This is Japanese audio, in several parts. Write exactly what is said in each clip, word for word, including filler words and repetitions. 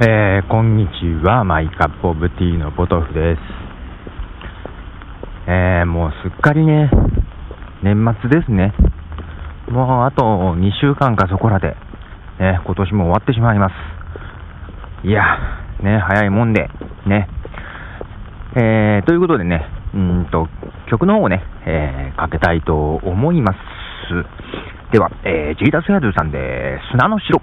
えー、こんにちは。マイカップオブティーのポトフです。えー、もうすっかりね、年末ですね。もうあとにしゅうかんかそこらで、ね、今年も終わってしまいます。いや、ね、早いもんでね、えー、ということでね、うーんと曲の方をね、えー、かけたいと思います。では、えー、ジーダスヤドゥさんで砂の城。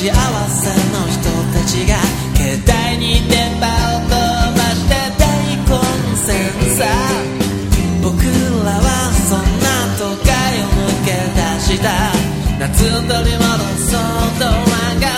幸せの人たちが携帯に電波を飛ばして大混戦さ、僕らはそんな都会を抜け出した夏を取り戻そうとはが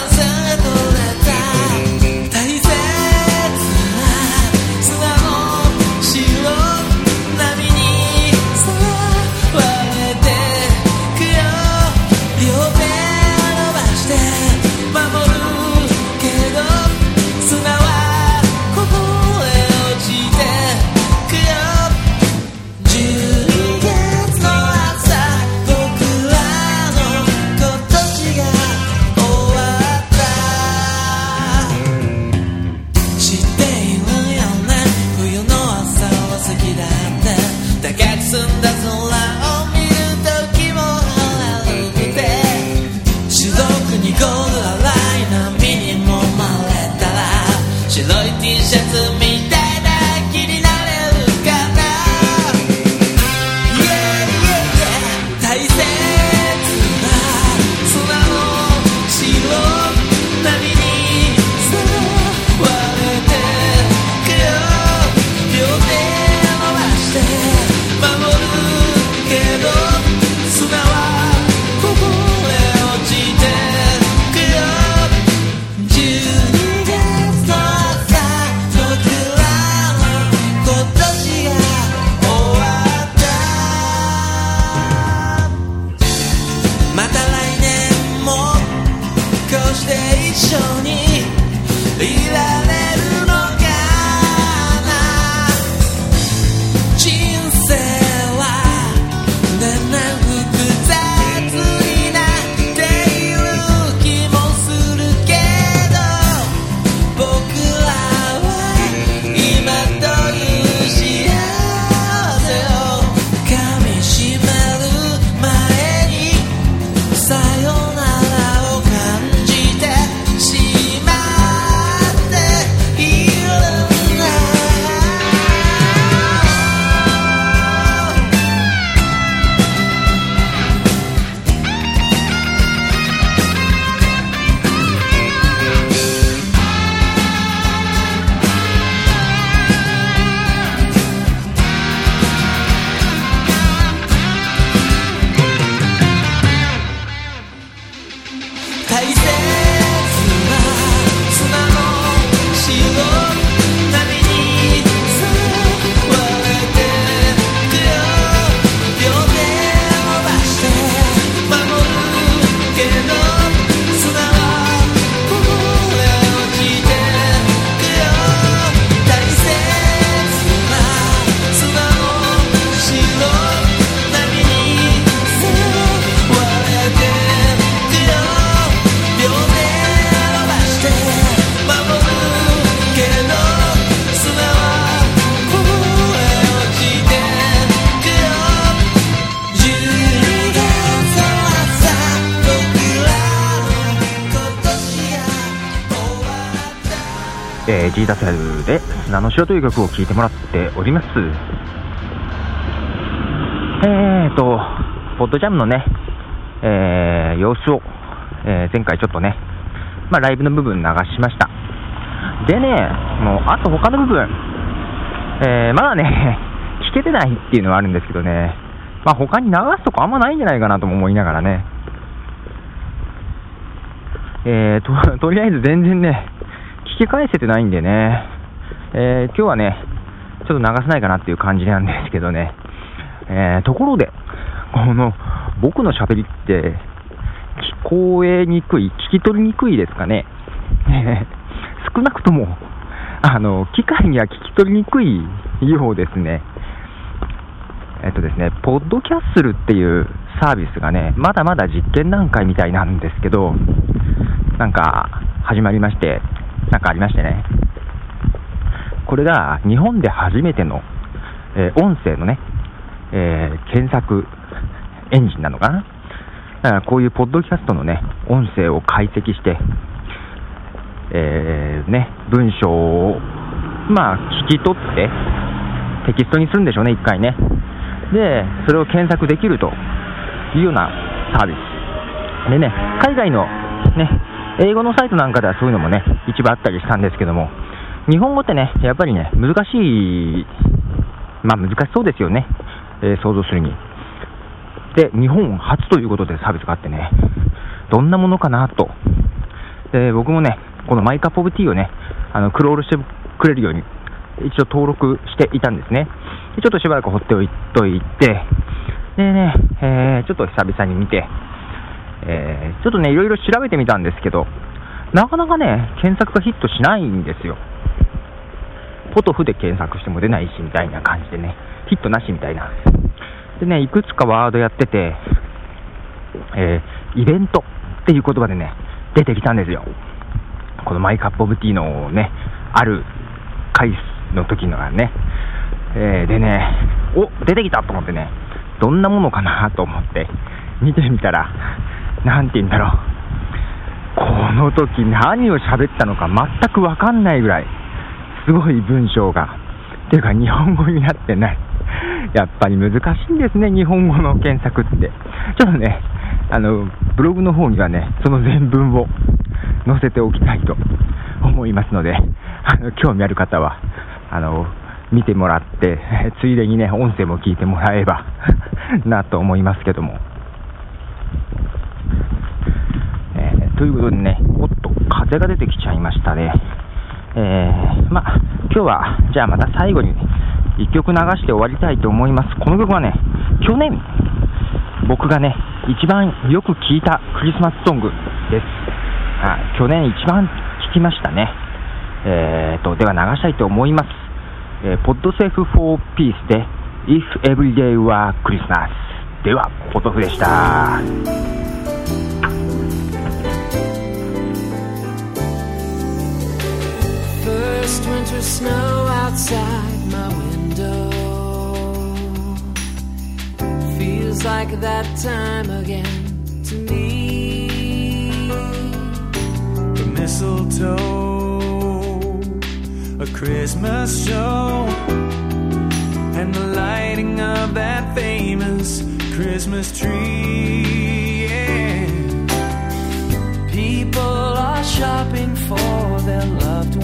ジーダスヤドゥで砂の城という曲を聴いてもらっております。えーとポッドジャムのね、えー、様子を、えー、前回ちょっとね、まあ、ライブの部分流しました。でね、もうあと他の部分、えー、まだね聞けてないっていうのはあるんですけどね、まあ、他に流すとこあんまないんじゃないかなとも思いながらね、えー、と, とりあえず全然ね聞き返せてないんでね、えー、今日はねちょっと流せないかなっていう感じなんですけどね、えー、ところでこの僕の喋りって聞こえにくい、聞き取りにくいですかね少なくともあの機械には聞き取りにくいようですね。えっとですね、ポッドキャッスルっていうサービスがね、まだまだ実験段階みたいなんですけど、なんか始まりまして、なんかありましてね、これが日本で初めての、えー、音声のね、えー、検索エンジンなのかな。だからこういうポッドキャストのね、音声を解析して、えーね、文章を、まあ、聞き取ってテキストにするんでしょうね、一回ね。で、それを検索できるというようなサービスでね、海外の、ね、英語のサイトなんかではそういうのもね一部あったりしたんですけども、日本語ってねやっぱりね難しい、まあ難しそうですよね、えー、想像するに。で、日本初ということでサービスがあってね、どんなものかなと。で、僕もねこのマイカップオブティーをね、あのクロールしてくれるように一応登録していたんですね。で、ちょっとしばらく放っておいて、でね、えー、ちょっと久々に見て、えー、ちょっとねいろいろ調べてみたんですけど、なかなかね検索がヒットしないんですよ。ポトフで検索しても出ないしみたいな感じでね、ヒットなしみたいな。でね、いくつかワードやってて、えー、イベントっていう言葉でね出てきたんですよ。このマイカップオブティーのねある回の時のがね、えー、でね、お、出てきたと思ってね、どんなものかなと思って見てみたら、なんて言うんだろう、この時何を喋ったのか全く分かんないぐらいすごい文章が、っていうか日本語になってない。やっぱり難しいんですね、日本語の検索って。ちょっとねあのブログの方にはねその全文を載せておきたいと思いますので、あの興味ある方はあの見てもらってついでにね音声も聞いてもらえばなと思いますけども、えー、ということでね、おっと風が出てきちゃいましたね。えー、まあ今日はじゃあまた最後にいっきょく流して終わりたいと思います。この曲はね去年僕がね一番よく聴いたクリスマスソングです。あ、去年一番聴きましたね。えーと、では流したいと思います。えー、Podsafe for Peace で If Every Day Were Christmas。 ではポトフでした。First winter snow outside my window. Feels like that time again to me. The mistletoe, a Christmas show, and the lighting of that famous Christmas tree. Yeah. People are shopping for their loved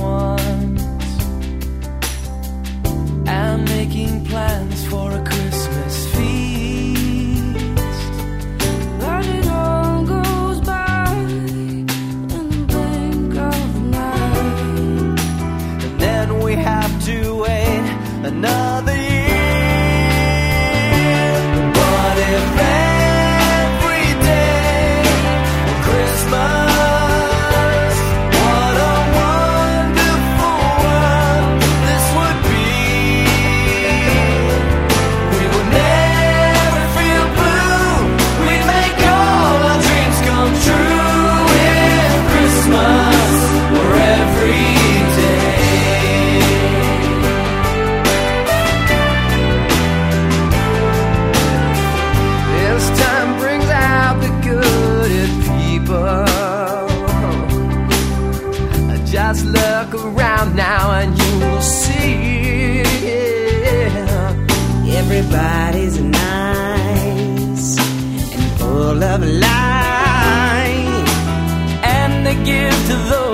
ones.I'm making plans for a Christmas feast. But it all goes by in the blink of an eye, and then we have to wait another year. What if every day were Christmas?Just look around now and you will see, yeah. Everybody's nice. full of light and the gift of those